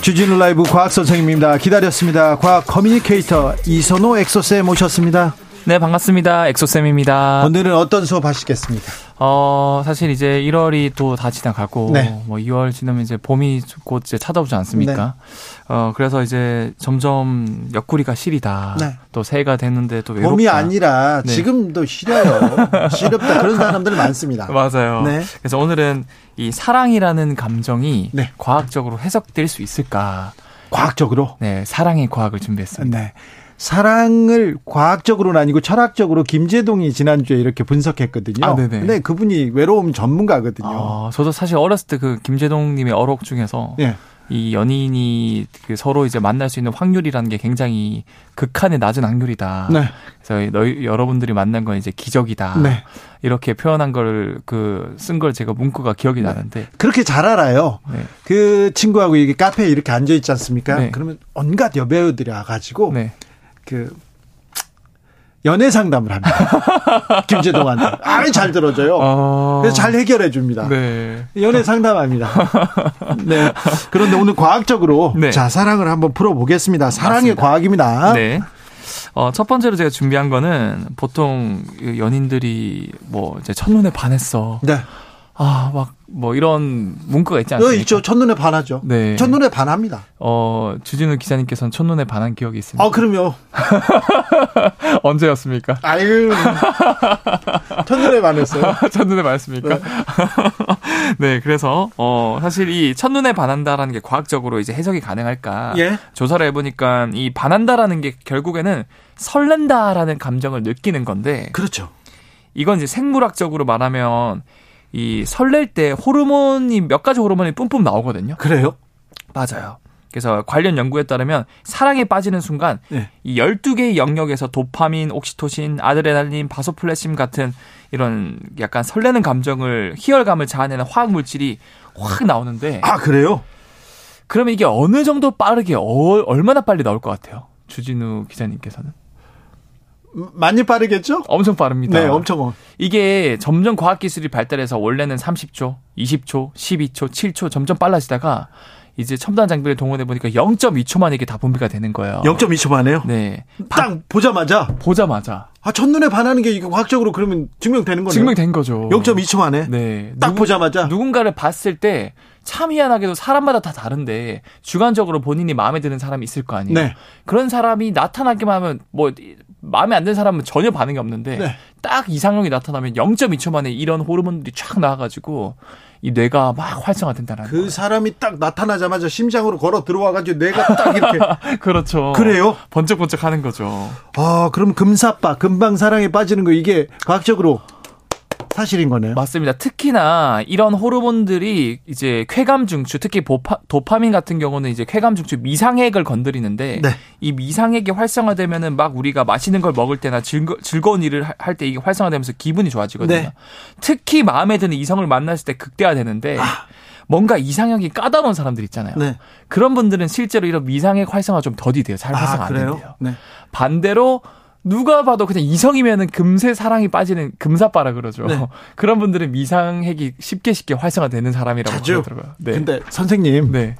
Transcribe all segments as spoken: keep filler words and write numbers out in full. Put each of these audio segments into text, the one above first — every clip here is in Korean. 주진우 라이브 과학 선생님입니다. 기다렸습니다. 과학 커뮤니케이터 이선호 엑소쌤 모셨습니다. 네, 반갑습니다. 엑소쌤입니다. 오늘은 어떤 수업 하시겠습니까? 어, 사실 이제 일월이 또 다 지나가고, 네. 뭐 이월 지나면 이제 봄이 곧 이제 찾아오지 않습니까? 네. 어, 그래서 이제 점점 옆구리가 시리다. 네. 또 새해가 됐는데 또 외롭다. 봄이 아니라 네. 지금도 시려요. 시렵다. 그런 사람들 많습니다. 맞아요. 네. 그래서 오늘은 이 사랑이라는 감정이 네. 과학적으로 해석될 수 있을까? 과학적으로? 네, 사랑의 과학을 준비했습니다. 네. 사랑을 과학적으로는 아니고 철학적으로 김재동이 지난주에 이렇게 분석했거든요. 아, 네네. 근데 그분이 외로움 전문가거든요. 아, 저도 사실 어렸을 때 그 김재동님의 어록 중에서 네. 이 연인이 서로 이제 만날 수 있는 확률이라는 게 굉장히 극한의 낮은 확률이다. 네. 그래서 너희 여러분들이 만난 건 이제 기적이다. 네. 이렇게 표현한 걸 그 쓴 걸 제가 문구가 기억이 네. 나는데 그렇게 잘 알아요. 네. 그 친구하고 여기 카페에 이렇게 앉아 있지 않습니까? 네. 그러면 온갖 여배우들이 와가지고. 네. 그 연애 상담을 합니다. 김재동한테. 아이, 잘 들어줘요. 어... 그래서 잘 해결해 줍니다. 네. 연애 상담합니다. 네. 그런데 오늘 과학적으로 네. 자, 사랑을 한번 풀어보겠습니다. 사랑의 맞습니다. 과학입니다. 네. 어, 첫 번째로 제가 준비한 거는 보통 연인들이 뭐 이제 첫눈에 반했어. 네. 아, 막, 뭐, 이런 문구가 있지 않습니까? 네, 있죠. 첫눈에 반하죠. 네. 첫눈에 반합니다. 어, 주진우 기자님께서는 첫눈에 반한 기억이 있습니까? 아, 그럼요. 언제였습니까? 아유. 첫눈에 반했어요. 첫눈에 반했습니까? 네. 네, 그래서, 어, 사실 이 첫눈에 반한다라는 게 과학적으로 이제 해석이 가능할까. 예. 조사를 해보니까 이 반한다라는 게 결국에는 설렌다라는 감정을 느끼는 건데. 그렇죠. 이건 이제 생물학적으로 말하면 이 설렐 때 호르몬이 몇 가지 호르몬이 뿜뿜 나오거든요. 그래요? 맞아요. 그래서 관련 연구에 따르면 사랑에 빠지는 순간 네. 이 열두 개의 영역에서 도파민, 옥시토신, 아드레날린, 바소프레신 같은 이런 약간 설레는 감정을 희열감을 자아내는 화학 물질이 확 나오는데. 아, 그래요? 그러면 이게 어느 정도 빠르게 어, 얼마나 빨리 나올 것 같아요? 주진우 기자님께서는. 많이 빠르겠죠? 엄청 빠릅니다. 네, 엄청. 이게 점점 과학기술이 발달해서 원래는 삼십 초, 이십 초, 십이 초, 칠 초 점점 빨라지다가 이제 첨단 장비를 동원해보니까 영 점 이 초만 이게 다 분비가 되는 거예요. 영 점 이 초만에요? 네. 딱 보자마자? 보자마자. 아, 첫눈에 반하는 게 이거 과학적으로 그러면 증명되는 거네요? 증명된 거죠. 영 점 이 초만에? 네. 딱 누구, 보자마자? 누군가를 봤을 때 참 희한하게도 사람마다 다 다른데 주관적으로 본인이 마음에 드는 사람이 있을 거 아니에요? 네. 그런 사람이 나타나기만 하면 뭐... 마음에 안 드는 사람은 전혀 반응이 없는데 네. 딱 이상형이 나타나면 영 점 이 초 만에 이런 호르몬들이 쫙 나와가지고 이 뇌가 막 활성화된다는 그 거예요. 사람이 딱 나타나자마자 심장으로 걸어 들어와가지고 뇌가 딱 이렇게 그렇죠. 그래요? 번쩍번쩍 하는 거죠. 아, 그럼 금사빠 금방 사랑에 빠지는 거 이게 과학적으로 사실인 거네요. 맞습니다. 특히나 이런 호르몬들이 이제 쾌감 중추, 특히 보파, 도파민 같은 경우는 이제 쾌감 중추 미상핵을 건드리는데 네. 이 미상핵이 활성화되면은 막 우리가 맛있는 걸 먹을 때나 즐거, 즐거운 일을 할 때 이게 활성화되면서 기분이 좋아지거든요. 네. 특히 마음에 드는 이성을 만났을 때 극대화되는데 아. 뭔가 이상형이 까다로운 사람들 있잖아요. 네. 그런 분들은 실제로 이런 미상핵 활성화 좀 더디돼요. 잘 활성화 아, 안 된대요. 네. 반대로 누가 봐도 그냥 이성이면은 금세 사랑이 빠지는 금사빠라 그러죠. 네. 그런 분들은 미상핵이 쉽게 쉽게 활성화되는 사람이라고 하더라고요. 네. 근데 선생님, 네.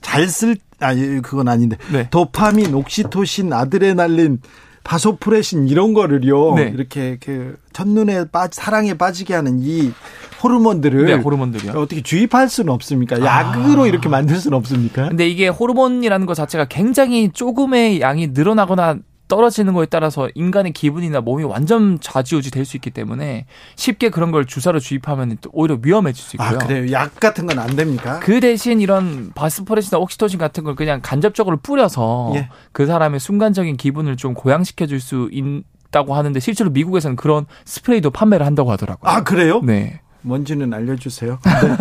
잘 쓸 아니 그건 아닌데 네. 도파민, 옥시토신, 아드레날린, 바소프레신 이런 거를요. 네. 이렇게 그 첫눈에 빠 사랑에 빠지게 하는 이 호르몬들을 네, 호르몬들이요. 어떻게 주입할 수는 없습니까? 약으로 아. 이렇게 만들 수는 없습니까? 근데 이게 호르몬이라는 것 자체가 굉장히 조금의 양이 늘어나거나 떨어지는 거에 따라서 인간의 기분이나 몸이 완전 좌지우지 될 수 있기 때문에 쉽게 그런 걸 주사로 주입하면 또 오히려 위험해질 수 있고요. 아, 그래요? 약 같은 건 안 됩니까? 그 대신 이런 바스포레신이나 옥시토신 같은 걸 그냥 간접적으로 뿌려서 예. 그 사람의 순간적인 기분을 좀 고양시켜 줄 수 있다고 하는데 실제로 미국에서는 그런 스프레이도 판매를 한다고 하더라고요. 아, 그래요? 네. 뭔지는 알려주세요. 네.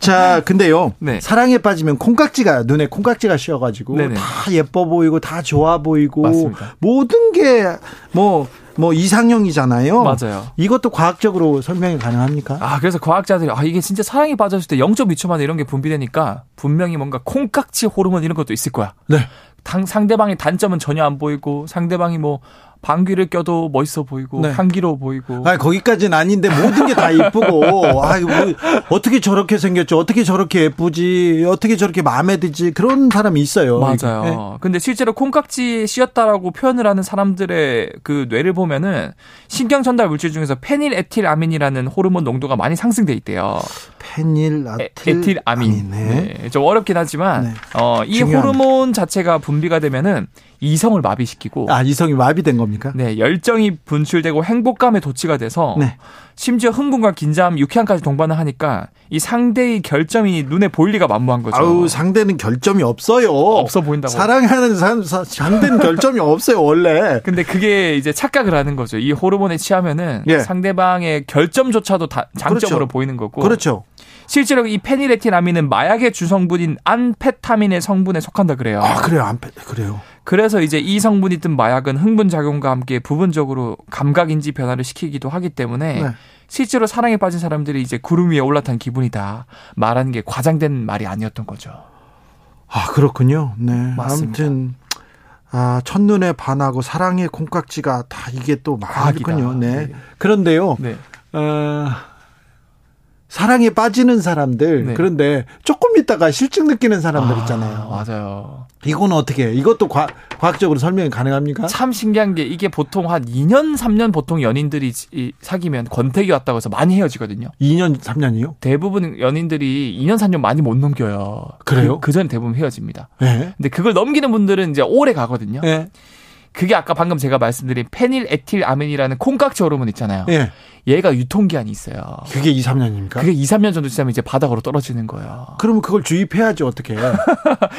자, 근데요. 네. 사랑에 빠지면 콩깍지가, 눈에 콩깍지가 씌어가지고 네네. 다 예뻐 보이고 다 좋아 보이고 맞습니다. 모든 게 뭐 뭐 이상형이잖아요. 맞아요. 이것도 과학적으로 설명이 가능합니까? 아, 그래서 과학자들이 아 이게 진짜 사랑에 빠졌을 때 영 점 이 초 만에 이런 게 분비되니까 분명히 뭔가 콩깍지 호르몬 이런 것도 있을 거야. 네. 당, 상대방의 단점은 전혀 안 보이고 상대방이 뭐 방귀를 껴도 멋있어 보이고 네. 향기로워 보이고. 아, 거기까지는 아닌데 모든 게 다 예쁘고. 아, 뭐 어떻게 저렇게 생겼죠? 어떻게 저렇게 예쁘지? 어떻게 저렇게 마음에 들지? 그런 사람이 있어요. 맞아요. 네. 근데 실제로 콩깍지 씌었다라고 표현을 하는 사람들의 그 뇌를 보면은 신경 전달 물질 중에서 페닐에틸아민이라는 호르몬 농도가 많이 상승돼 있대요. 페닐에틸아민. 네. 좀 어렵긴 하지만 네. 어, 이 중요한. 호르몬 자체가 분비가 되면은 이성을 마비시키고. 아, 이성이 마비된 겁니까? 네, 열정이 분출되고 행복감에 도취가 돼서 네. 심지어 흥분과 긴장, 유쾌함까지 동반을 하니까 이 상대의 결점이 눈에 보일 리가 만무한 거죠. 아우, 상대는 결점이 없어요. 없어 보인다고. 사랑하는 사, 사, 상대는 결점이 없어요, 원래. 근데 그게 이제 착각을 하는 거죠. 이 호르몬에 취하면은 예. 상대방의 결점조차도 다 장점으로 그렇죠. 보이는 거고. 그렇죠. 실제로 이 페닐에틸아민은 마약의 주성분인 안페타민의 성분에 속한다 그래요. 아, 그래요. 안페 그래요. 그래서 이제 이 성분이 든 마약은 흥분 작용과 함께 부분적으로 감각 인지 변화를 시키기도 하기 때문에 네. 실제로 사랑에 빠진 사람들이 이제 구름 위에 올라탄 기분이다. 말하는 게 과장된 말이 아니었던 거죠. 아, 그렇군요. 네. 맞습니다. 아무튼 아, 첫눈에 반하고 사랑의 콩깍지가 다 이게 또 막이군요. 네. 네. 그런데요. 네. 어... 사랑에 빠지는 사람들 네. 그런데 조금 있다가 실증 느끼는 사람들 아, 있잖아요. 맞아요. 이건 어떻게 해요? 이것도 과, 과학적으로 설명이 가능합니까? 참 신기한 게 이게 보통 한 이 년 삼 년 보통 연인들이 사귀면 권태기 왔다고 해서 많이 헤어지거든요. 이 년 삼 년이요? 대부분 연인들이 이 년 삼 년 많이 못 넘겨요. 그래요? 그, 그 전에 대부분 헤어집니다. 네. 근데 그걸 넘기는 분들은 이제 오래 가거든요. 네. 그게 아까 방금 제가 말씀드린 페닐에틸아민이라는 콩깍지 호르몬 있잖아요. 예. 얘가 유통기한이 있어요. 그게 이, 삼 년입니까? 그게 이, 삼 년 정도 지나면 이제 바닥으로 떨어지는 거예요. 그러면 그걸 주입해야지 어떻게 해요?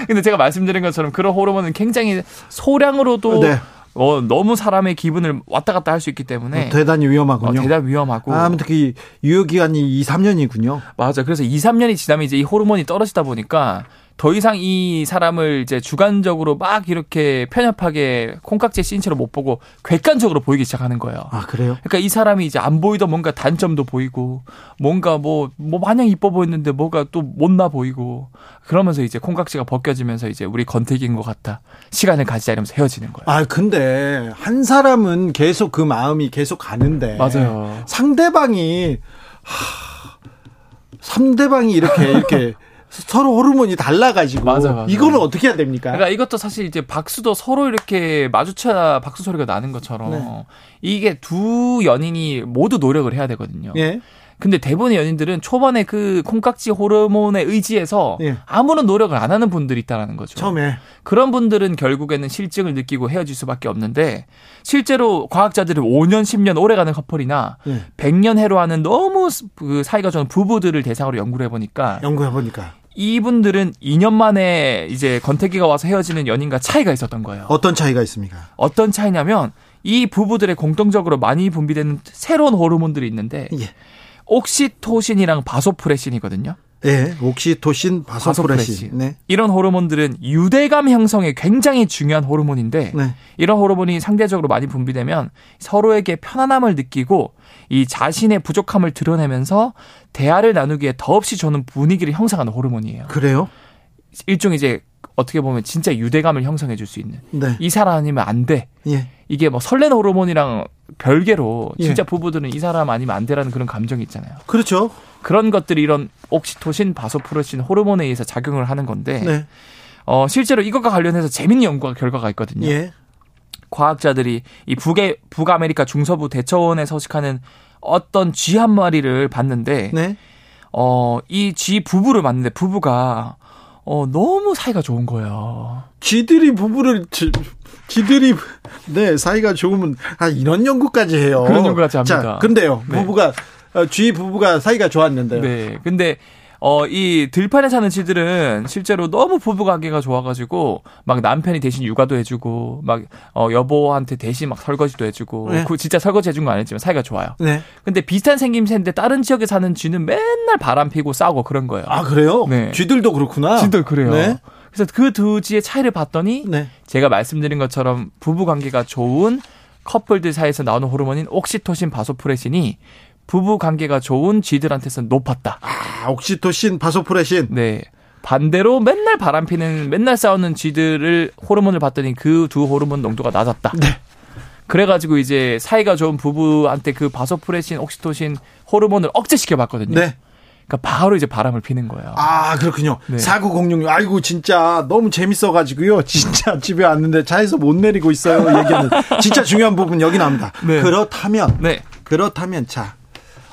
근데 제가 말씀드린 것처럼 그런 호르몬은 굉장히 소량으로도 네. 어, 너무 사람의 기분을 왔다 갔다 할 수 있기 때문에 어, 대단히 위험하군요. 어, 대단히 위험하고. 아, 아무튼 그 유효기간이 이, 삼 년이군요. 맞아요. 그래서 이, 삼 년이 지나면 이제 이 호르몬이 떨어지다 보니까 더 이상 이 사람을 이제 주관적으로 막 이렇게 편협하게 콩깍지에 씌인 채로 못 보고 객관적으로 보이기 시작하는 거예요. 아, 그래요? 그러니까 이 사람이 이제 안 보이던 뭔가 단점도 보이고 뭔가 뭐, 뭐 마냥 이뻐 보였는데 뭐가 또 못나 보이고 그러면서 이제 콩깍지가 벗겨지면서 이제 우리 건태기인 것 같다. 시간을 가지자 이러면서 헤어지는 거예요. 아, 근데 한 사람은 계속 그 마음이 계속 가는데. 맞아요. 상대방이, 하, 상대방이 이렇게, 이렇게. 서로 호르몬이 달라가지고 맞아, 맞아. 이거는 어떻게 해야 됩니까? 그러니까 이것도 사실 이제 박수도 서로 이렇게 마주쳐야 박수 소리가 나는 것처럼 네. 이게 두 연인이 모두 노력을 해야 되거든요. 예. 근데 대부분의 연인들은 초반에 그 콩깍지 호르몬에 의지해서 예. 아무런 노력을 안 하는 분들이 있다라는 거죠. 처음에. 그런 분들은 결국에는 실증을 느끼고 헤어질 수밖에 없는데 실제로 과학자들은 오 년, 십 년 오래가는 커플이나 예. 백 년 해로하는 너무 그 사이가 좋은 부부들을 대상으로 연구를 해보니까. 연구해보니까. 이분들은 이 년 만에 이제 권태기가 와서 헤어지는 연인과 차이가 있었던 거예요. 어떤 차이가 있습니까? 어떤 차이냐면 이 부부들의 공통적으로 많이 분비되는 새로운 호르몬들이 있는데 예. 옥시토신이랑 바소프레신이거든요. 예, 옥시토신, 바소프레신. 바소프레신. 네. 이런 호르몬들은 유대감 형성에 굉장히 중요한 호르몬인데 네. 이런 호르몬이 상대적으로 많이 분비되면 서로에게 편안함을 느끼고 이 자신의 부족함을 드러내면서 대화를 나누기에 더없이 저는 분위기를 형성하는 호르몬이에요. 그래요? 일종의 이제 어떻게 보면 진짜 유대감을 형성해 줄 수 있는. 네. 이 사람 아니면 안 돼. 예. 이게 뭐 설레는 호르몬이랑 별개로 진짜 예. 부부들은 이 사람 아니면 안 되라는 그런 감정이 있잖아요. 그렇죠. 그런 것들이 이런 옥시토신, 바소프레신 호르몬에 의해서 작용을 하는 건데 네. 어, 실제로 이것과 관련해서 재밌는 연구 결과가 있거든요. 예. 과학자들이 이 북에, 북아메리카 중서부 대처원에 서식하는 어떤 쥐 한 마리를 봤는데 네. 어, 이 쥐 부부를 봤는데 부부가 어, 너무 사이가 좋은 거예요. 쥐들이 부부를... 쥐... 지들이 네 사이가 좋으면 아 이런 연구까지 해요. 그런 연구까지 합니다. 자, 근데요 부부가 네. 쥐 부부가 사이가 좋았는데요. 네, 근데 어, 이 들판에 사는 지들은 실제로 너무 부부관계가 좋아가지고 막 남편이 대신 육아도 해주고 막 어, 여보한테 대신 막 설거지도 해주고 네. 그 진짜 설거지 해준 건 아니지만 사이가 좋아요. 네. 근데 비슷한 생김새인데 다른 지역에 사는 쥐는 맨날 바람 피고 싸우고 그런 거예요. 아 그래요? 네. 쥐들도 그렇구나. 쥐들 그래요. 네. 그래서 그 두 지의 차이를 봤더니 네. 제가 말씀드린 것처럼 부부관계가 좋은 커플들 사이에서 나오는 호르몬인 옥시토신 바소프레신이 부부관계가 좋은 쥐들한테서 높았다. 아, 옥시토신, 바소프레신. 네. 반대로 맨날 바람피는, 맨날 싸우는 쥐들을 호르몬을 봤더니 그 두 호르몬 농도가 낮았다. 네. 그래가지고 이제 사이가 좋은 부부한테 그 바소프레신, 옥시토신 호르몬을 억제시켜봤거든요. 네. 그러니까 바로 이제 바람을 피는 거예요. 아, 그렇군요. 네. 사구공육. 아이고, 진짜 너무 재밌어가지고요. 진짜 집에 왔는데 차에서 못 내리고 있어요. 얘기하는. 진짜 중요한 부분 여기 나옵니다. 네. 그렇다면. 네. 그렇다면, 자.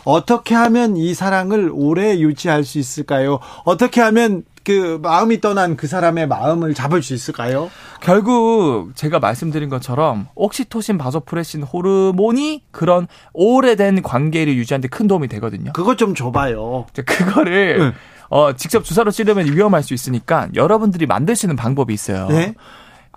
어떻게 하면 이 사랑을 오래 유지할 수 있을까요? 어떻게 하면 그 마음이 떠난 그 사람의 마음을 잡을 수 있을까요? 결국 제가 말씀드린 것처럼 옥시토신, 바소프레신 호르몬이 그런 오래된 관계를 유지하는 데 큰 도움이 되거든요. 그것 좀 줘봐요. 그거를 네. 어, 직접 주사로 찌르면 위험할 수 있으니까 여러분들이 만들 수 있는 방법이 있어요. 네?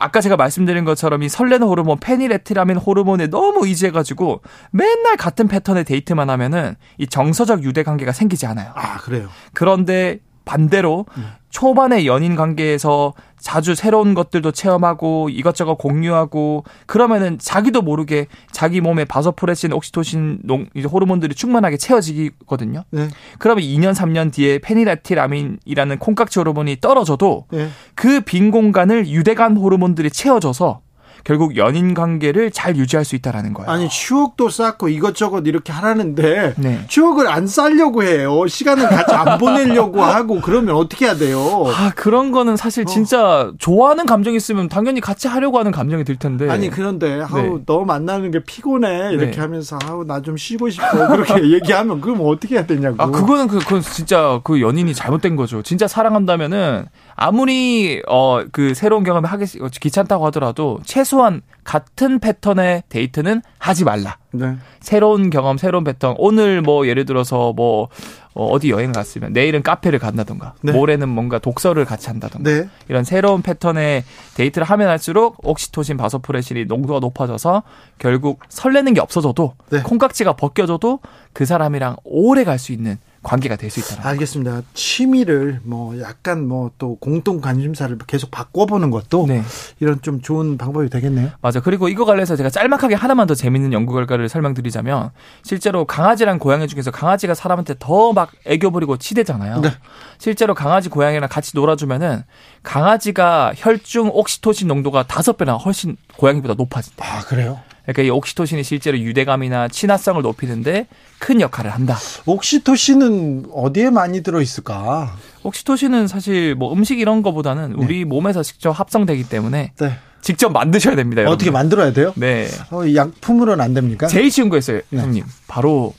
아까 제가 말씀드린 것처럼 이 설레는 호르몬 페닐에틸아민 호르몬에 너무 의지해가지고 맨날 같은 패턴의 데이트만 하면은 이 정서적 유대 관계가 생기지 않아요. 아 그래요. 그런데 반대로 음. 초반의 연인 관계에서 자주 새로운 것들도 체험하고 이것저것 공유하고 그러면은 자기도 모르게 자기 몸에 바소프레신, 옥시토신 농, 이제 호르몬들이 충만하게 채워지거든요. 네. 그러면 이 년, 삼 년 뒤에 페닐에틸아민이라는 콩깍지 호르몬이 떨어져도 네. 그 빈 공간을 유대감 호르몬들이 채워줘서 결국 연인 관계를 잘 유지할 수 있다라는 거예요. 아니 추억도 쌓고 이것저것 이렇게 하라는데 네. 추억을 안 쌓으려고 해요. 시간을 같이 안 보내려고 하고 그러면 어떻게 해야 돼요? 아 그런 거는 사실 진짜 어. 좋아하는 감정이 있으면 당연히 같이 하려고 하는 감정이 들 텐데. 아니 그런데 아우 네. 너 만나는 게 피곤해 이렇게 네. 하면서 아우 나 좀 쉬고 싶어 그렇게 얘기하면 그럼 어떻게 해야 되냐고. 아 그거는 그 그건 진짜 그 연인이 잘못된 거죠. 진짜 사랑한다면은 아무리 어 그 새로운 경험을 하기 귀찮다고 하더라도 최소 최소한 같은 패턴의 데이트는 하지 말라. 네. 새로운 경험, 새로운 패턴. 오늘 뭐 예를 들어서 뭐 어디 여행 갔으면 내일은 카페를 간다던가 네. 모레는 뭔가 독서를 같이 한다던가 네. 이런 새로운 패턴의 데이트를 하면 할수록 옥시토신, 바소프레신이 농도가 높아져서 결국 설레는 게 없어져도 네. 콩깍지가 벗겨져도 그 사람이랑 오래 갈 수 있는 관계가 될 수 있다는. 알겠습니다. 거. 취미를 뭐 약간 뭐 또 공통 관심사를 계속 바꿔보는 것도 네. 이런 좀 좋은 방법이 되겠네요. 맞아. 그리고 이거 관련해서 제가 짤막하게 하나만 더 재밌는 연구 결과를 설명드리자면 실제로 강아지랑 고양이 중에서 강아지가 사람한테 더 막 애교 부리고 치대잖아요. 네. 실제로 강아지 고양이랑 같이 놀아주면은 강아지가 혈중 옥시토신 농도가 다섯 배나 훨씬 고양이보다 높아진다. 아 그래요? 그러니까 이 옥시토신이 실제로 유대감이나 친화성을 높이는데 큰 역할을 한다. 옥시토신은 어디에 많이 들어있을까? 옥시토신은 사실 뭐 음식 이런 거보다는 네. 우리 몸에서 직접 합성되기 때문에 네. 직접 만드셔야 됩니다. 여러분. 어떻게 만들어야 돼요? 네. 어, 약품으로는 안 됩니까? 제일 쉬운 거였어요, 형님. 네. 바로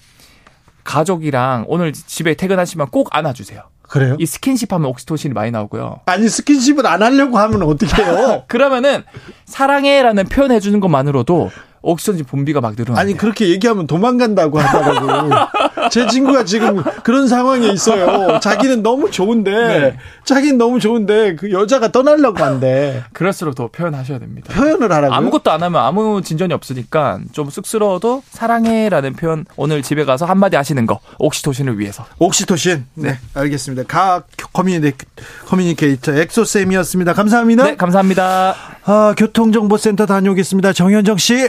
가족이랑 오늘 집에 퇴근하시면 꼭 안아주세요. 그래요? 이 스킨십 하면 옥시토신이 많이 나오고요. 아니 스킨십을 안 하려고 하면 어떻게 해요? 그러면은 사랑해라는 표현 해주는 것만으로도 옥시토신 분비가 막 늘어나요. 아니 그렇게 얘기하면 도망간다고 하더라고요. 제 친구가 지금 그런 상황에 있어요. 자기는 너무 좋은데 네. 자기는 너무 좋은데 그 여자가 떠나려고 한대. 그럴수록 더 표현하셔야 됩니다. 표현을 하라고요? 아무것도 안 하면 아무 진전이 없으니까 좀 쑥스러워도 사랑해라는 표현 오늘 집에 가서 한마디 하시는 거 옥시토신을 위해서. 옥시토신 네, 네. 알겠습니다. 각 커뮤니, 커뮤니케이터 엑소쌤이었습니다. 감사합니다. 네 감사합니다. 아, 교통정보센터 다녀오겠습니다. 정현정 씨.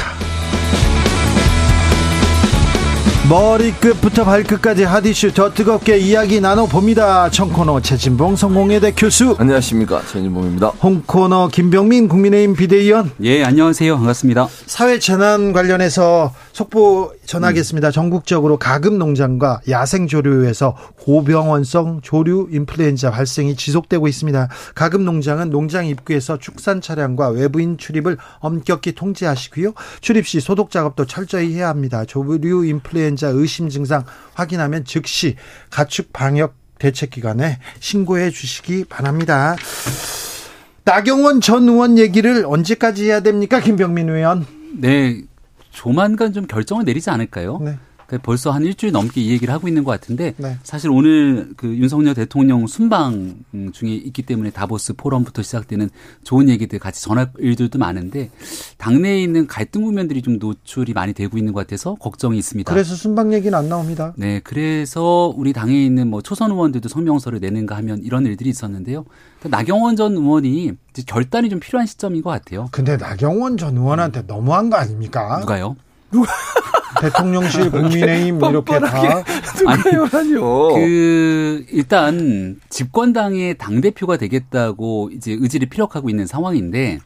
머리끝부터 발끝까지 핫이슈 더 뜨겁게 이야기 나눠봅니다. 청코너 최진봉 성공회대 교수 안녕하십니까 최진봉입니다. 홍코너 김병민 국민의힘 비대위원 예 안녕하세요 반갑습니다. 사회재난 관련해서 속보 전하겠습니다. 음. 전국적으로 가금농장과 야생조류에서 고병원성 조류 인플루엔자 발생이 지속되고 있습니다. 가금농장은 농장 입구에서 축산 차량과 외부인 출입을 엄격히 통제하시고요. 출입 시 소독 작업도 철저히 해야 합니다. 조류 인플루엔자 의심 증상 확인하면 즉시 가축 방역 대책기관에 신고해 주시기 바랍니다. 나경원 전 의원 얘기를 언제까지 해야 됩니까, 김병민 의원? 네, 조만간 좀 결정을 내리지 않을까요? 네. 벌써 한 일주일 넘게 이 얘기를 하고 있는 것 같은데 네. 사실 오늘 그 윤석열 대통령 순방 중에 있기 때문에 다보스 포럼부터 시작되는 좋은 얘기들 같이 전할 일들도 많은데 당내에 있는 갈등 국면들이 좀 노출이 많이 되고 있는 것 같아서 걱정이 있습니다. 그래서 순방 얘기는 안 나옵니다. 네, 그래서 우리 당에 있는 뭐 초선 의원들도 성명서를 내는가 하면 이런 일들이 있었는데요. 나경원 전 의원이 이제 결단이 좀 필요한 시점인 것 같아요. 근데 나경원 전 의원한테 음. 너무한 거 아닙니까? 누가요? 누가? 대통령실 국민의힘 이렇게 다 누가요라뇨. 그 일단 집권당의 당 대표가 되겠다고 이제 의지를 피력하고 있는 상황인데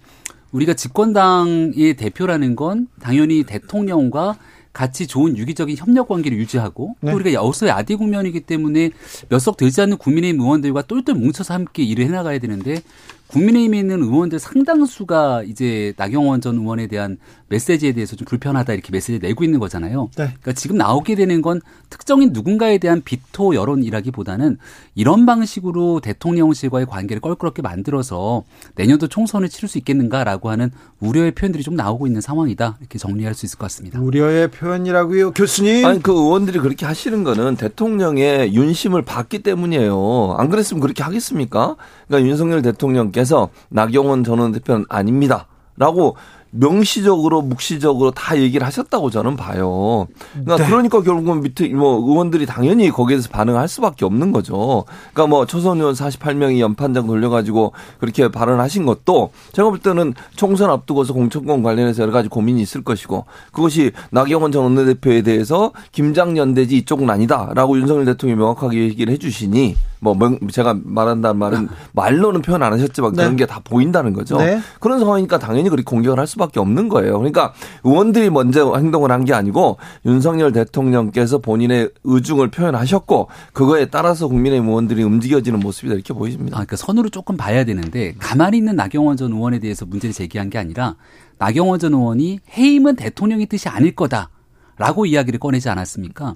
우리가 집권당의 대표라는 건 당연히 대통령과 같이 좋은 유기적인 협력 관계를 유지하고 네. 또 우리가 여기서 야대 국면이기 때문에 몇 석 되지 않는 국민의힘 의원들과 똘똘 뭉쳐서 함께 일을 해나가야 되는데 국민의힘에 있는 의원들 상당수가 이제 나경원 전 의원에 대한 메시지에 대해서 좀 불편하다 이렇게 메시지를 내고 있는 거잖아요. 네. 그러니까 지금 나오게 되는 건 특정인 누군가에 대한 비토 여론이라기보다는 이런 방식으로 대통령실과의 관계를 껄끄럽게 만들어서 내년도 총선을 치를 수 있겠는가라고 하는 우려의 표현들이 좀 나오고 있는 상황이다. 이렇게 정리할 수 있을 것 같습니다. 우려의 표현이라고요? 교수님. 아니, 그 의원들이 그렇게 하시는 거는 대통령의 윤심을 받기 때문이에요. 안 그랬으면 그렇게 하겠습니까? 그러니까 윤석열 대통령 그래서 나경원 전 대표는 아닙니다. 라고 명시적으로 묵시적으로 다 얘기를 하셨다고 저는 봐요. 그러니까, 네. 그러니까 결국은 밑에 뭐 의원들이 당연히 거기에 대해서 반응할 수밖에 없는 거죠. 그러니까 뭐 초선 의원 사십팔 명이 연판장 돌려가지고 그렇게 발언하신 것도 제가 볼 때는 총선 앞두고서 공천권 관련해서 여러 가지 고민이 있을 것이고 그것이 나경원 전 원내대표에 대해서 김장연대지 이쪽은 아니다라고 윤석열 대통령이 명확하게 얘기를 해 주시니 뭐 제가 말한다는 말은 말로는 표현 안 하셨지만 네. 그런 게 다 보인다는 거죠. 네. 그런 상황이니까 당연히 그렇게 공격을 할 수밖에 없는 거예요. 그러니까 의원들이 먼저 행동을 한 게 아니고 윤석열 대통령께서 본인의 의중을 표현하셨고 그거에 따라서 국민의힘 의원들이 움직여지는 모습이다 이렇게 보입니다. 아, 그러니까 선으로 조금 봐야 되는데 가만히 있는 나경원 전 의원에 대해서 문제를 제기한 게 아니라 나경원 전 의원이 해임은 대통령의 뜻이 아닐 거다라고 이야기를 꺼내지 않았습니까?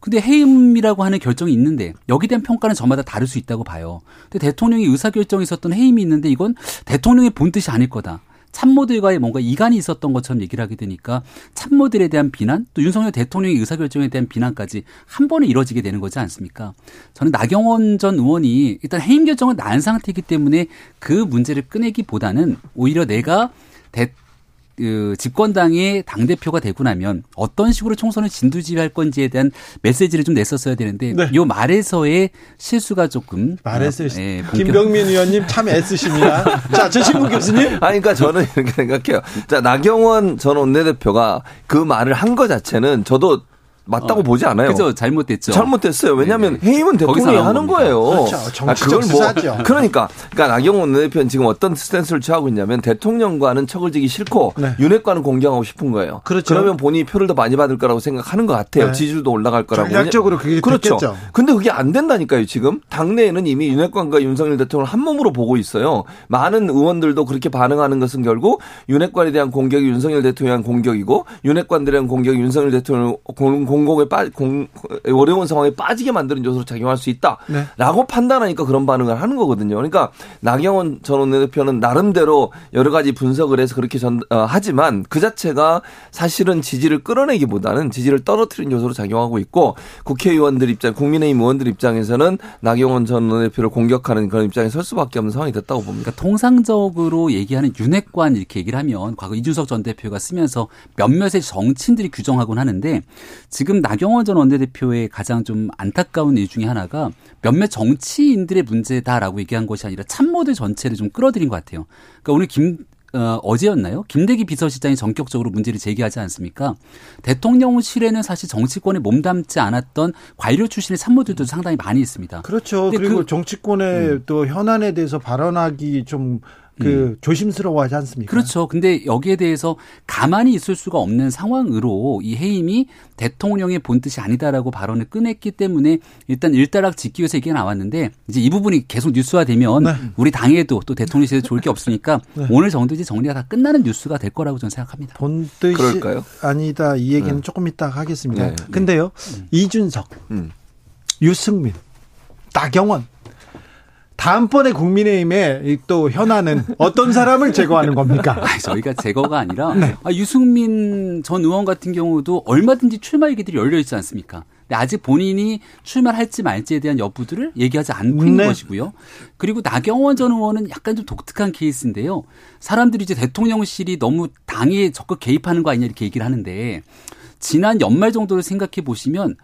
근데 해임이라고 하는 결정이 있는데 여기에 대한 평가는 저마다 다를 수 있다고 봐요. 근데 대통령이 의사결정에 있었던 해임이 있는데 이건 대통령의 본 뜻이 아닐 거다. 참모들과의 뭔가 이간이 있었던 것처럼 얘기를 하게 되니까 참모들에 대한 비난 또 윤석열 대통령의 의사결정에 대한 비난까지 한 번에 이뤄지게 되는 거지 않습니까? 저는 나경원 전 의원이 일단 해임 결정은 난 상태이기 때문에 그 문제를 꺼내기보다는 오히려 내가 대, 그, 집권당의 당대표가 되고 나면 어떤 식으로 총선을 진두지휘할 건지에 대한 메시지를 좀 냈었어야 되는데 네. 요 말에서의 실수가 조금. 말에서의 실수. 네, 김병민 의원님 참 애쓰십니다. 자, 저 친구 교수님. 아니, 그러니까 저는 이렇게 생각해요. 자, 나경원 전 원내대표가 그 말을 한 거 자체는 저도 맞다고 어, 보지 않아요. 그죠. 잘못됐죠. 잘못됐어요. 왜냐하면 네네. 해임은 대통령이 하는 겁니다. 거예요. 그렇죠. 정치적 수사죠. 아, 뭐, 그러니까, 그러니까 나경원 원내대표는 지금 어떤 스탠스를 취하고 있냐면 대통령과는 척을 지기 싫고 네. 윤핵관은 공경하고 싶은 거예요. 그렇죠. 그러면 본인이 표를 더 많이 받을 거라고 생각하는 것 같아요. 네. 지지율도 올라갈 거라고. 전략적으로 그게 그렇죠. 됐겠죠. 근데 그게 안 된다니까요. 지금 당내에는 이미 윤핵관과 윤석열 대통령을 한 몸으로 보고 있어요. 많은 의원들도 그렇게 반응하는 것은 결국 윤핵관에 대한 공격이 윤석열 대통령에 대한 공격이고 윤핵관들에 대한 공격이 윤석열 대통령 공격 공공에 빠, 공, 어려운 상황에 빠지게 만드는 요소로 작용할 수 있다라고 네. 판단하니까 그런 반응을 하는 거거든요. 그러니까 나경원 전 원내대표는 나름대로 여러 가지 분석을 해서 그렇게 전, 어, 하지만 그 자체가 사실은 지지를 끌어내기보다는 지지를 떨어뜨리는 요소로 작용하고 있고 국회의원들 입장, 국민의힘 의원들 입장에서는 나경원 전 원내대표를 공격하는 그런 입장에 설 수밖에 없는 상황이 됐다고 봅니다. 그러니까 통상적으로 얘기하는 윤핵관 이렇게 얘기를 하면 과거 이준석 전 대표가 쓰면서 몇몇의 정치인들이 규정하곤 하는데 지금 지금 나경원 전 원내대표의 가장 좀 안타까운 일 중에 하나가 몇몇 정치인들의 문제다라고 얘기한 것이 아니라 참모들 전체를 좀 끌어들인 것 같아요. 그러니까 오늘 김, 어, 어제였나요? 김대기 비서실장이 전격적으로 문제를 제기하지 않습니까? 대통령실에는 사실 정치권에 몸담지 않았던 관료 출신의 참모들도 상당히 많이 있습니다. 그렇죠. 그리고 그, 정치권의 음. 또 현안에 대해서 발언하기 좀 그 조심스러워하지 않습니까? 그렇죠. 근데 여기에 대해서 가만히 있을 수가 없는 상황으로 이 해임이 대통령의 본 뜻이 아니다라고 발언을 꺼냈기 때문에 일단 일단락 짓기 위해서 얘기가 나왔는데 이제 이 부분이 계속 뉴스화되면 네. 우리 당에도 또 대통령실에도 좋을 게 없으니까 네. 오늘 정도 이제 정리가 다 끝나는 뉴스가 될 거라고 저는 생각합니다. 본 뜻이 그럴까요? 아니다 이 얘기는 네. 조금 이따 하겠습니다. 네. 근데요 네. 이준석, 음. 유승민. 나경원. 다음번에 국민의힘에 또 현안은 어떤 사람을 제거하는 겁니까? 아니, 저희가 제거가 아니라 네. 아, 유승민 전 의원 같은 경우도 얼마든지 출마 얘기들이 열려 있지 않습니까? 근데 아직 본인이 출마할지 말지에 대한 여부들을 얘기하지 않고 있는 네. 것이고요. 그리고 나경원 전 의원은 약간 좀 독특한 케이스인데요. 사람들이 이제 대통령실이 너무 당에 적극 개입하는 거 아니냐 이렇게 얘기를 하는데 지난 연말 정도를 생각해 보시면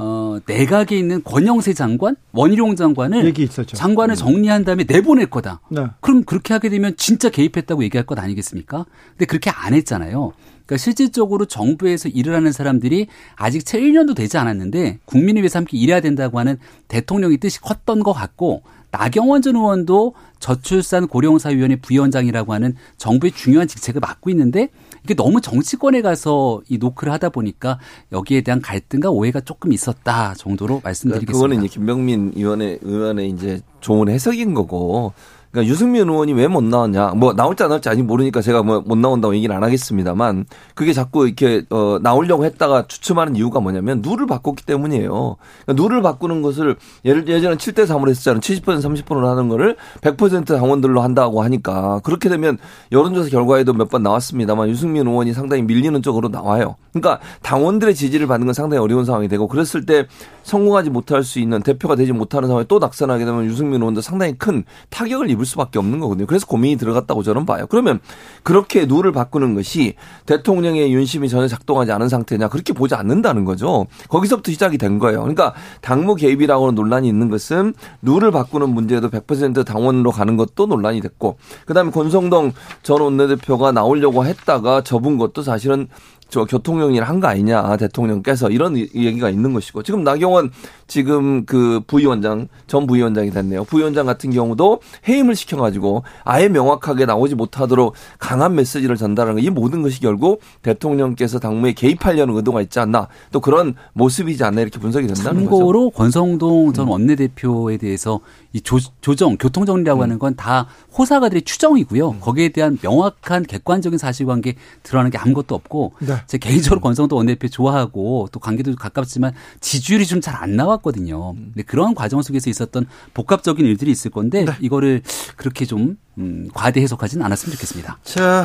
어, 내각에 있는 권영세 장관, 원희룡 장관을 얘기 있었죠. 장관을 정리한 다음에 내보낼 거다. 네. 그럼 그렇게 하게 되면 진짜 개입했다고 얘기할 것 아니겠습니까? 근데 그렇게 안 했잖아요. 그러니까 실질적으로 정부에서 일을 하는 사람들이 아직 채 일 년도 되지 않았는데 국민을 위해서 함께 일해야 된다고 하는 대통령의 뜻이 컸던 것 같고 나경원 전 의원도 저출산 고령사위원회 부위원장이라고 하는 정부의 중요한 직책을 맡고 있는데 이게 너무 정치권에 가서 이 노크를 하다 보니까 여기에 대한 갈등과 오해가 조금 있었다 정도로 말씀드리겠습니다. 그러니까 그거는 이제 김병민 의원의, 의원의 이제 좋은 해석인 거고 그러니까 유승민 의원이 왜 못 나왔냐 뭐 나올지 안 나올지 아직 모르니까 제가 뭐 못 나온다고 얘기는 안 하겠습니다만 그게 자꾸 이렇게 어, 나오려고 했다가 주춤하는 이유가 뭐냐면 룰을 바꿨기 때문이에요. 그러니까 룰을 바꾸는 것을 예를 예전에 칠 대 삼으로 했었잖아요. 칠십 퍼센트 삼십 퍼센트로 하는 거를 백 퍼센트 당원들로 한다고 하니까 그렇게 되면 여론조사 결과에도 몇 번 나왔습니다만 유승민 의원이 상당히 밀리는 쪽으로 나와요. 그러니까 당원들의 지지를 받는 건 상당히 어려운 상황이 되고 그랬을 때 성공하지 못할 수 있는 대표가 되지 못하는 상황에 또 낙선하게 되면 유승민 의원도 상당히 큰 타격을 입을 수밖에 없는 거거든요. 그래서 고민이 들어갔다고 저는 봐요. 그러면 그렇게 룰을 바꾸는 것이 대통령의 윤심이 전혀 작동하지 않은 상태냐 그렇게 보지 않는다는 거죠. 거기서부터 시작이 된 거예요. 그러니까 당무 개입이라고는 논란이 있는 것은 룰을 바꾸는 문제도 백 퍼센트 당원으로 가는 것도 논란이 됐고 그다음에 권성동 전 원내대표가 나오려고 했다가 접은 것도 사실은 저 교통용인 한 거 아니냐 대통령께서 이런 얘기가 있는 것이고 지금 나경원 지금 그 부위원장 전 부위원장이 됐네요. 부위원장 같은 경우도 해임을 시켜가지고 아예 명확하게 나오지 못하도록 강한 메시지를 전달하는 이 모든 것이 결국 대통령께서 당무에 개입하려는 의도가 있지 않나 또 그런 모습이지 않나 이렇게 분석이 된다는 거죠. 참고로 권성동 전 원내대표에 대해서 이 조, 조정 교통정리라고 음. 하는 건 다 호사가들의 추정이고요. 음. 거기에 대한 명확한 객관적인 사실관계 드러나는 게 아무것도 없고 네. 제 개인적으로 권성동 원내대표 좋아하고 또 관계도 가깝지만 지지율이 좀 잘 안 나왔거든요. 근데 그런 과정 속에서 있었던 복합적인 일들이 있을 건데 네. 이거를 그렇게 좀 음, 과대 해석하지는 않았으면 좋겠습니다. 자,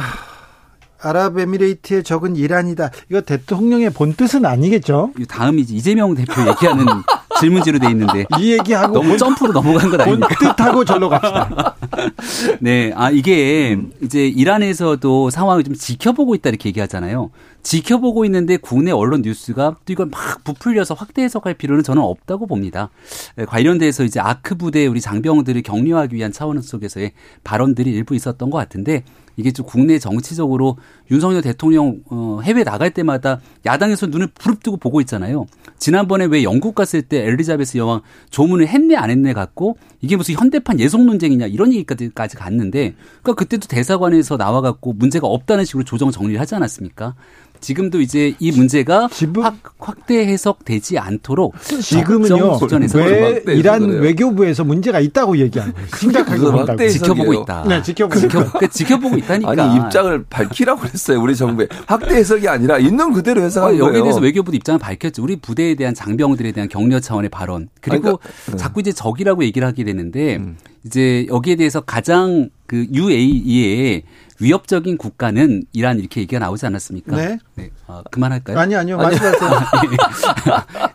아랍에미레이트의 적은 이란이다. 이거 대통령의 본 뜻은 아니겠죠? 다음이지 이재명 대표 얘기하는 질문지로 돼 있는데 이 얘기하고 너무 점프로 넘어간 건 아닙니까? 본 뜻하고 절로 갑시다. 네, 아 이게 이제 이란에서도 상황을 좀 지켜보고 있다 이렇게 얘기하잖아요. 지켜보고 있는데 국내 언론 뉴스가 또 이걸 막 부풀려서 확대 해석할 필요는 저는 없다고 봅니다. 관련돼서 이제 아크 부대 우리 장병들을 격려하기 위한 차원 속에서의 발언들이 일부 있었던 것 같은데 이게 좀 국내 정치적으로 윤석열 대통령 해외 나갈 때마다 야당에서 눈을 부릅뜨고 보고 있잖아요. 지난번에 왜 영국 갔을 때 엘리자베스 여왕 조문을 했네 안 했네 갖고 이게 무슨 현대판 예속 논쟁이냐 이런 얘기까지 갔는데 그러니까 그때도 대사관에서 나와 갖고 문제가 없다는 식으로 조정 정리를 하지 않았습니까? 지금도 이제 이 문제가 지금, 확, 확대 해석되지 않도록 지금은요. 왜 이란 외교부에서 문제가 있다고 얘기하는 거예요. 심각하게 본다고. 지켜보고 있다. 네, 지켜보고 있다. 그러니까 지켜보고 있다니까. 아니 입장을 밝히라고 그랬어요. 우리 정부에. 확대 해석이 아니라 있는 그대로 해석하는 거예요. 여기에 대해서 외교부도 입장을 밝혔죠. 우리 부대에 대한 장병들에 대한 격려 차원의 발언. 그리고 그러니까, 자꾸 이제 적이라고 얘기를 하게 되는데 음. 이제 여기에 대해서 가장 그 유에이이의 위협적인 국가는 이란 이렇게 얘기가 나오지 않았습니까? 네. 네. 아, 그만할까요? 아니, 아니요. 말씀하세요.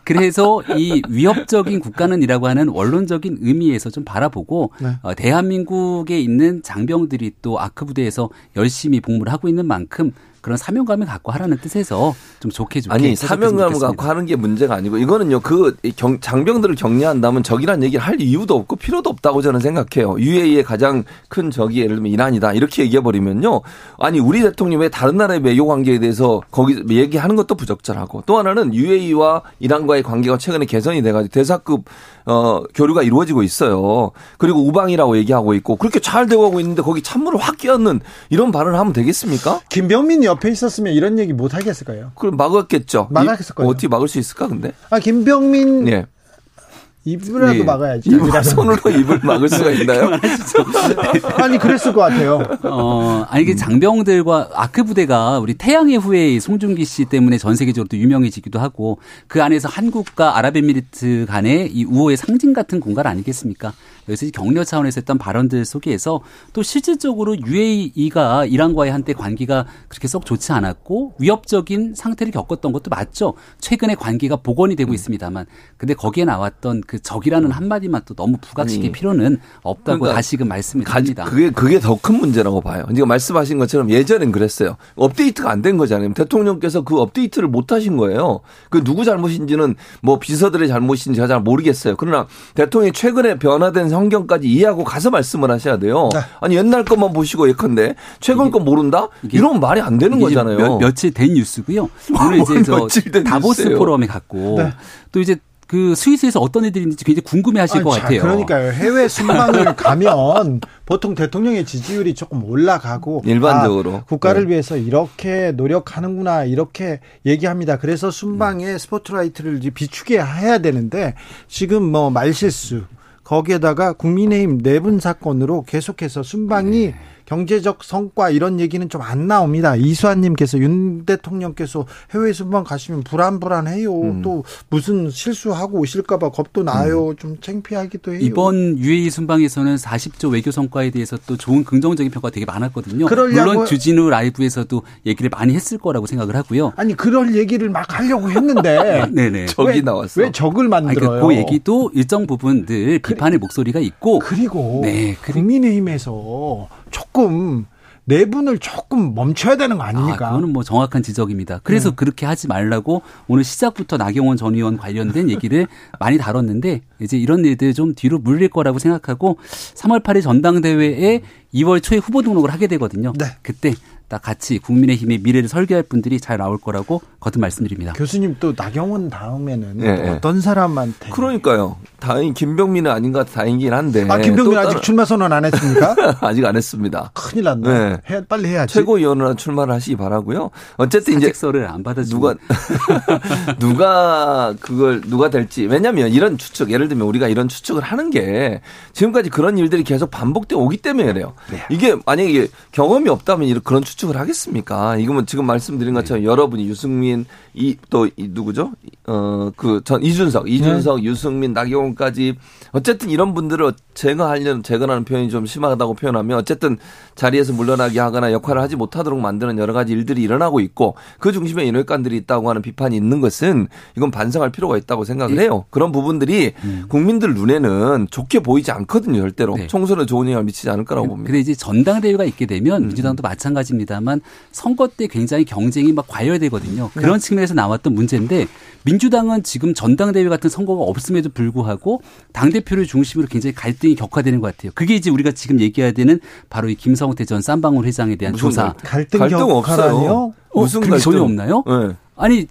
그래서 이 위협적인 국가는이라고 하는 원론적인 의미에서 좀 바라보고 네. 어, 대한민국에 있는 장병들이 또 아크 부대에서 열심히 복무를 하고 있는 만큼 그런 사명감을 갖고 하라는 뜻에서 좀 좋게 좋게 아니 사명감을 갖고 하는 게 문제가 아니고 이거는요 그 경, 장병들을 격려한다면 적이란 얘기를 할 이유도 없고 필요도 없다고 저는 생각해요. 유에이의 가장 큰 적이 예를 들면 이란이다 이렇게 얘기해버리면요 아니 우리 대통령이 왜 다른 나라의 외교 관계에 대해서 거기 얘기하는 것도 부적절하고 또 하나는 유에이와 이란과의 관계가 최근에 개선이 돼가지고 대사급 어, 교류가 이루어지고 있어요. 그리고 우방이라고 얘기하고 있고 그렇게 잘 되고 하고 있는데 거기 찬물을 확 끼얹는 이런 발언을 하면 되겠습니까? 김병민이 옆에 있었으면 이런 얘기 못 하겠을 거예요. 그럼 막았겠죠. 막았을 거예요. 어떻게 막을 수 있을까 근데? 아 김병민 예. 입이라도 예. 막아야지. 입, 손으로 입을 막을 수가 있나요? 아니 그랬을 것 같아요. 어, 아니 이게 장병들과 아크 부대가 우리 태양의 후예 송중기 씨 때문에 전 세계적으로 또 유명해지기도 하고 그 안에서 한국과 아랍에미리트 간의 이 우호의 상징 같은 공간 아니겠습니까? 그래서 격려 차원에서 했던 발언들 속에서 또 실질적으로 유에이이가 이란과의 한때 관계가 그렇게 썩 좋지 않았고 위협적인 상태를 겪었던 것도 맞죠. 최근에 관계가 복원이 되고 있습니다만 근데 거기에 나왔던 그 적이라는 한마디만 또 너무 부각시킬 필요는 없다고 그러니까 다시금 말씀을 드립니다. 그게, 그게 더 큰 문제라고 봐요. 지금 말씀하신 것처럼 예전엔 그랬어요. 업데이트가 안 된 거잖아요. 대통령께서 그 업데이트를 못 하신 거예요. 그 누구 잘못인지는 뭐 비서들의 잘못인지 잘 모르겠어요. 그러나 대통령이 최근에 변화된 환경까지 이해하고 가서 말씀을 하셔야 돼요. 아니 옛날 것만 보시고 예컨대 최근 거 모른다? 이러면 말이 안 되는 거잖아요. 몇, 며칠 된 뉴스고요. 오늘 이제 저 다보스 뉴스예요. 포럼에 갔고 네. 또 이제 그 스위스에서 어떤 애들이 있는지 굉장히 궁금해하실 아니, 것 자, 같아요. 그러니까요. 해외 순방을 가면 보통 대통령의 지지율이 조금 올라가고 일반적으로 아, 국가를 네. 위해서 이렇게 노력하는구나 이렇게 얘기합니다. 그래서 순방에 음. 스포트라이트를 비추게 해야 되는데 지금 뭐 말실수 거기에다가 국민의힘 내분 사건으로 계속해서 순방이 네. 경제적 성과 이런 얘기는 좀 안 나옵니다. 이수환님께서 윤 대통령께서 해외 순방 가시면 불안불안해요. 음. 또 무슨 실수하고 오실까 봐 겁도 나요. 음. 좀 창피하기도 해요. 이번 유에이 순방에서는 사십조 외교 성과에 대해서 또 좋은 긍정적인 평가 되게 많았거든요. 물론 주진우 라이브에서도 얘기를 많이 했을 거라고 생각을 하고요. 아니 그럴 얘기를 막 하려고 했는데 네네. 적이 왜, 나왔어. 왜 적을 만들어요? 아니, 그, 그 얘기도 일정 부분 늘 비판의 목소리가 있고 그리고 네, 국민의힘에서 조금 내분을 조금 멈춰야 되는 거 아닙니까? 아, 그거는 뭐 정확한 지적입니다. 그래서 음. 그렇게 하지 말라고 오늘 시작부터 나경원 전 의원 관련된 얘기를 많이 다뤘는데 이제 이런 일들 좀 뒤로 물릴 거라고 생각하고 삼월 팔일 전당대회에 이월 초에 후보 등록을 하게 되거든요. 네. 그때 딱 같이 국민의힘의 미래를 설계할 분들이 잘 나올 거라고 거듭 말씀드립니다. 교수님 또 나경원 다음에는 네, 또 어떤 사람한테. 그러니까요. 다행히 김병민은 아닌가 다행이긴 한데. 아 김병민 아직 다른... 출마 선언 안 했습니까? 아직 안 했습니다. 큰일 났네. 네. 해야, 빨리 해야지. 최고위원으로 출마를 하시기 바라고요. 어쨌든 이제 사직서를 안 받아주고. 누가, 누가 그걸 누가 될지. 왜냐하면 이런 추측 예를 들면 우리가 이런 추측을 하는 게 지금까지 그런 일들이 계속 반복돼 오기 때문에 그래요. 네. 이게 만약에 경험이 없다면 그런 추측 추측을 하겠습니까? 이거는 지금 말씀드린 것처럼 네. 여러분이 유승민 이 또 누구죠? 어 그 전 이준석, 이준석, 네. 유승민, 나경원까지 어쨌든 이런 분들을 제거하려는 제거라는 표현이 좀 심하다고 표현하면 어쨌든 자리에서 물러나게 하거나 역할을 하지 못하도록 만드는 여러 가지 일들이 일어나고 있고 그 중심에 인외관들이 있다고 하는 비판이 있는 것은 이건 반성할 필요가 있다고 생각을 네. 해요. 그런 부분들이 음. 국민들 눈에는 좋게 보이지 않거든요, 절대로. 네. 총선에 좋은 영향을 미치지 않을 거라고 봅니다. 근데 이제 전당대회가 있게 되면 음. 민주당도 마찬가지입니다. 다만 선거 때 굉장히 경쟁이 막 과열되거든요. 그런 네. 측면에서 나왔던 문제인데 민주당은 지금 전당대회 같은 선거가 없음에도 불구하고 당대표를 중심으로 굉장히 갈등이 격화되는 것 같아요. 그게 이제 우리가 지금 얘기해야 되는 바로 이 김성태 전 쌈방울 회장에 대한 조사. 갈등, 갈등 격화라니요? 어, 무슨 갈등? 전혀 없나요? 네. 아니.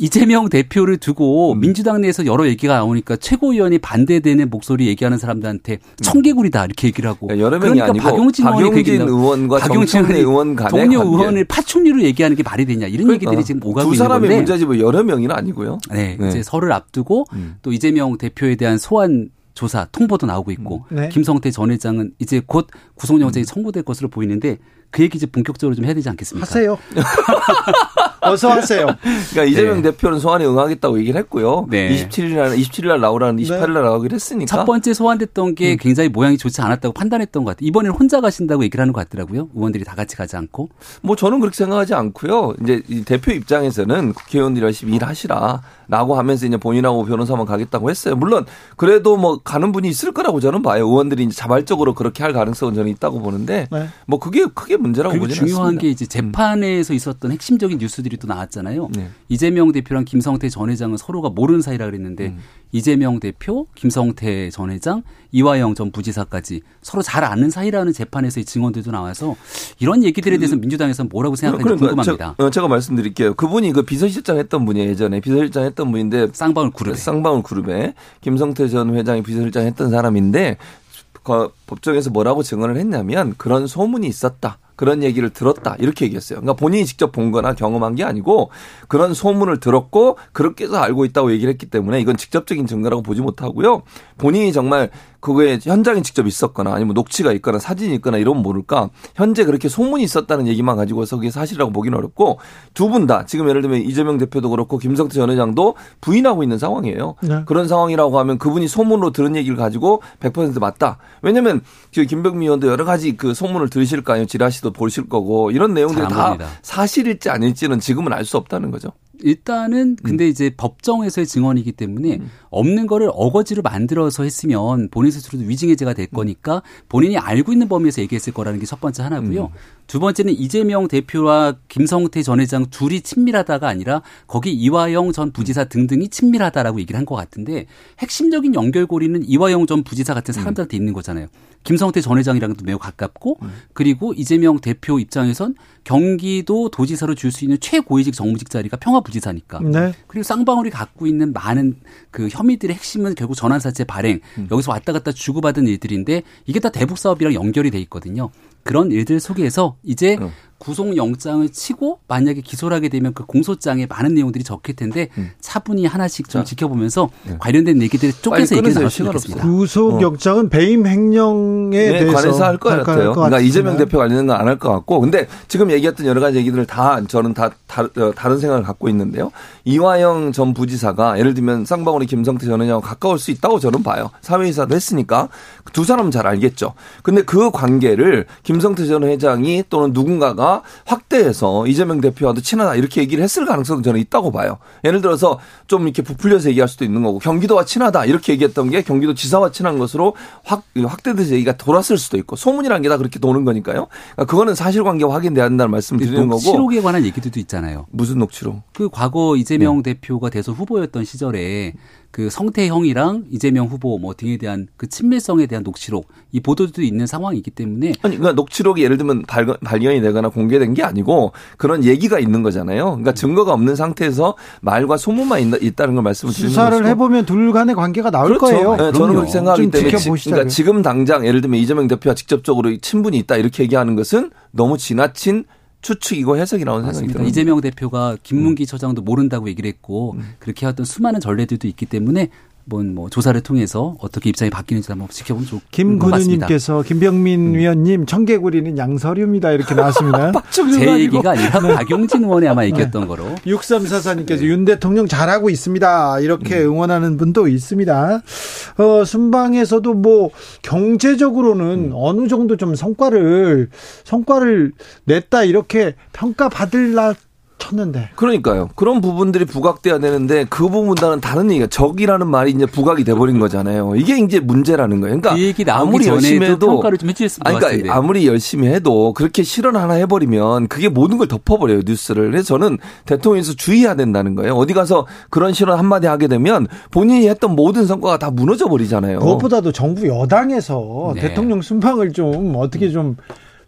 이재명 대표를 두고 음. 민주당 내에서 여러 얘기가 나오니까 최고위원이 반대되는 목소리 얘기하는 사람들한테 청개구리다 이렇게 얘기를 하고. 야, 여러 명이 그러니까 아니고 박용진, 박용진 의원과 정천례 의원 간에 동료 관계. 의원을 파충류로 얘기하는 게 말이 되냐 이런 그러니까. 얘기들이 지금 오가고 있는 건데. 두 사람의 문제지 뭐 여러 명이는 아니고요. 네, 네. 이제 설을 앞두고 음. 또 이재명 대표에 대한 소환. 조사 통보도 나오고 있고 네. 김성태 전 회장은 이제 곧 구속영장이 청구될 것으로 보이는데 그 얘기 이제 본격적으로 좀 해야 되지 않겠습니까? 하세요. 어서 하세요. 그러니까 이재명 네. 대표는 소환에 응하겠다고 얘기를 했고요. 네. 이십칠일 날 나오라는 이십팔일 날 네. 나오기로 했으니까. 첫 번째 소환됐던 게 굉장히 모양이 좋지 않았다고 판단했던 것 같아요. 이번에는 혼자 가신다고 얘기를 하는 것 같더라고요. 의원들이 다 같이 가지 않고. 뭐 저는 그렇게 생각하지 않고요. 이제 이 대표 입장에서는 국회의원들이 열심히 일하시라라고 하면서 이제 본인하고 변호사만 가겠다고 했어요. 물론 그래도 뭐 가는 분이 있을 거라고 저는 봐요. 의원들이 이제 자발적으로 그렇게 할 가능성은 저는 있다고 보는데 네. 뭐 그게 크게 문제라고 보지는 않습니다. 중요한 게 이제 재판에서 있었던 핵심적인 뉴스들이 또 나왔잖아요. 네. 이재명 대표랑 김성태 전 회장은 서로가 모르는 사이라 그랬는데 음. 이재명 대표, 김성태 전 회장, 이화영 전 부지사까지 서로 잘 아는 사이라는 재판에서의 증언들도 나와서 이런 얘기들에 대해서 그, 민주당에서는 뭐라고 생각하는지 그러니까 궁금합니다. 저, 제가 말씀드릴게요. 그분이 그 비서실장 했던 분이에요. 예전에 비서실장 했던 분인데 쌍방울 그룹에. 쌍방울 그룹에 김성태 전 회장이 비서실장 했던 사람인데 법정에서 뭐라고 증언을 했냐면 그런 소문이 있었다. 그런 얘기를 들었다 이렇게 얘기했어요. 그러니까 본인이 직접 본 거나 경험한 게 아니고 그런 소문을 들었고 그렇게 해서 알고 있다고 얘기를 했기 때문에 이건 직접적인 증거라고 보지 못하고요. 본인이 정말 그거에 현장에 직접 있었거나 아니면 녹취가 있거나 사진이 있거나 이러면 모를까 현재 그렇게 소문이 있었다는 얘기만 가지고서 그게 사실이라고 보기는 어렵고 두 분 다 지금 예를 들면 이재명 대표도 그렇고 김성태 전 회장도 부인하고 있는 상황이에요. 네. 그런 상황이라고 하면 그분이 소문으로 들은 얘기를 가지고 백 퍼센트 맞다. 왜냐하면 김병민 의원도 여러 가지 그 소문을 들으실 거 아니에요. 지라시도 보실 거고 이런 내용들이 다 봅니다. 사실일지 아닐지는 지금은 알 수 없다는 거죠. 일단은 근데 음. 이제 법정에서의 증언이기 때문에 음. 없는 거를 어거지로 만들어서 했으면 본인 스스로도 위증해제가 될 거니까 본인이 알고 있는 범위에서 얘기했을 거라는 게 첫 번째 하나고요. 음. 두 번째는 이재명 대표와 김성태 전 회장 둘이 친밀하다가 아니라 거기 이화영 전 부지사 등등이 친밀하다라고 얘기를 한 것 같은데 핵심적인 연결고리는 이화영 전 부지사 같은 사람들한테 음. 있는 거잖아요. 김성태 전 회장이랑도 매우 가깝고 음. 그리고 이재명 대표 입장에선 경기도 도지사로 줄 수 있는 최고위직 정무직 자리가 평화부지사니까. 네. 그리고 쌍방울이 갖고 있는 많은 그 혐의들의 핵심은 결국 전환사채 발행 음. 여기서 왔다 갔다 주고받은 일들인데 이게 다 대북 사업이랑 연결이 돼 있거든요. 그런 일들 속에서 이제 음. 구속영장을 치고 만약에 기소를 하게 되면 그 공소장에 많은 내용들이 적힐 텐데 음. 차분히 하나씩 좀 자. 지켜보면서 네. 관련된 얘기들을 쪼개서 얘기를 나눴으면 좋겠습니다. 구속영장은 어. 배임 행령에 네, 대해서 관해서 할 것 같아요. 그러니까 이재명 대표 관련된 건 안 할 것 같고 근데 지금 얘기했던 여러 가지 얘기들을 다 저는 다, 다 다른 생각을 갖고 있는데요. 이화영 전 부지사가 예를 들면 쌍방울이 김성태 전 의원하고 가까울 수 있다고 저는 봐요. 사회이사도 했으니까 두 사람은 잘 알겠죠. 근데 그 관계를 김성태 전 회장이 또는 누군가가 확대해서 이재명 대표와도 친하다 이렇게 얘기를 했을 가능성도 저는 있다고 봐요. 예를 들어서 좀 이렇게 부풀려서 얘기할 수도 있는 거고 경기도와 친하다 이렇게 얘기했던 게 경기도 지사와 친한 것으로 확, 확대돼서 얘기가 돌았을 수도 있고 소문이라는 게 다 그렇게 도는 거니까요. 그러니까 그거는 사실관계가 확인돼야 한다는 말씀을 드리는 거고. 녹취록에 관한 얘기들도 있잖아요. 무슨 녹취록? 그 과거 이재명 네. 대표가 대선 후보였던 시절에 그 성태형이랑 이재명 후보 뭐 등에 대한 그 친밀성에 대한 녹취록 이 보도도 있는 상황이기 때문에 아니 그러니까 녹취록이 예를 들면 발견, 발견이 되거나 공개된 게 아니고 그런 얘기가 있는 거잖아요. 그러니까 증거가 없는 상태에서 말과 소문만 있, 있다는 걸 말씀을 드리는 것이고 수사를 해보면 둘 간의 관계가 나올 그렇죠. 거예요. 네, 저는 그렇게 생각하기 때문에 지, 그러니까 지금 당장 예를 들면 이재명 대표와 직접적으로 친분이 있다 이렇게 얘기하는 것은 너무 지나친 추측이고 해석이라는 생각이 듭니다. 이재명 대표가 김문기 음. 처장도 모른다고 얘기를 했고 음. 그렇게 해왔던 수많은 전례들도 있기 때문에 뭐 조사를 통해서 어떻게 입장이 바뀌는지 한번 지켜보면 좋을 것 같습니다. 김근우님께서 김병민 음. 위원님 청개구리는 양서류입니다 이렇게 나왔습니다. 제 얘기가 아니라 네. 박용진 의원이 아마 얘기했던 네. 거로. 육삼사사님께서 네. 윤 대통령 잘하고 있습니다 이렇게 음. 응원하는 분도 있습니다. 어, 순방에서도 뭐 경제적으로는 음. 어느 정도 좀 성과를 성과를 냈다 이렇게 평가받을라 쳤는데. 그러니까요. 그런 부분들이 부각돼야 되는데 그 부분과는 다른 얘기가 적이라는 말이 이제 부각이 돼버린 거잖아요. 이게 이제 문제라는 거예요. 그러니까 이 얘기 아무리 열심히 해도 평가를 좀 해주셨으면 좋았을 텐데. 그러니까 아무리 열심히 해도 그렇게 실언 하나 해버리면 그게 모든 걸 덮어버려요 뉴스를. 그래서 저는 대통령에서 주의해야 된다는 거예요. 어디 가서 그런 실언 한마디 하게 되면 본인이 했던 모든 성과가 다 무너져 버리잖아요. 무엇보다도 정부 여당에서 네. 대통령 순방을 좀 어떻게 좀.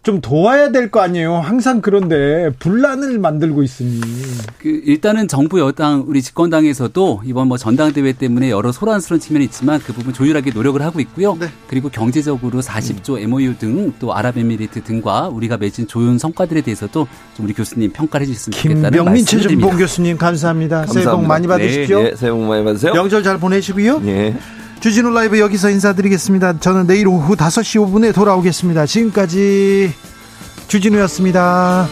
좀 도와야 될 거 아니에요. 항상 그런데 분란을 만들고 있으니. 그 일단은 정부 여당 우리 집권당에서도 이번 뭐 전당대회 때문에 여러 소란스러운 측면이 있지만 그 부분 조율하기 노력을 하고 있고요. 네. 그리고 경제적으로 사십조 엠오유 등 또 아랍에미리트 등과 우리가 맺은 좋은 성과들에 대해서도 좀 우리 교수님 평가를 해주셨으면 좋겠다는 말씀드립니다. 김병민 최준봉 교수님 감사합니다. 감사합니다. 새해 복 많이 받으십시오. 네, 네, 새해 복 많이 받으세요. 명절 잘 보내시고요. 네. 주진우 라이브 여기서 인사드리겠습니다. 저는 내일 오후 다섯 시 오 분에 돌아오겠습니다. 지금까지 주진우였습니다.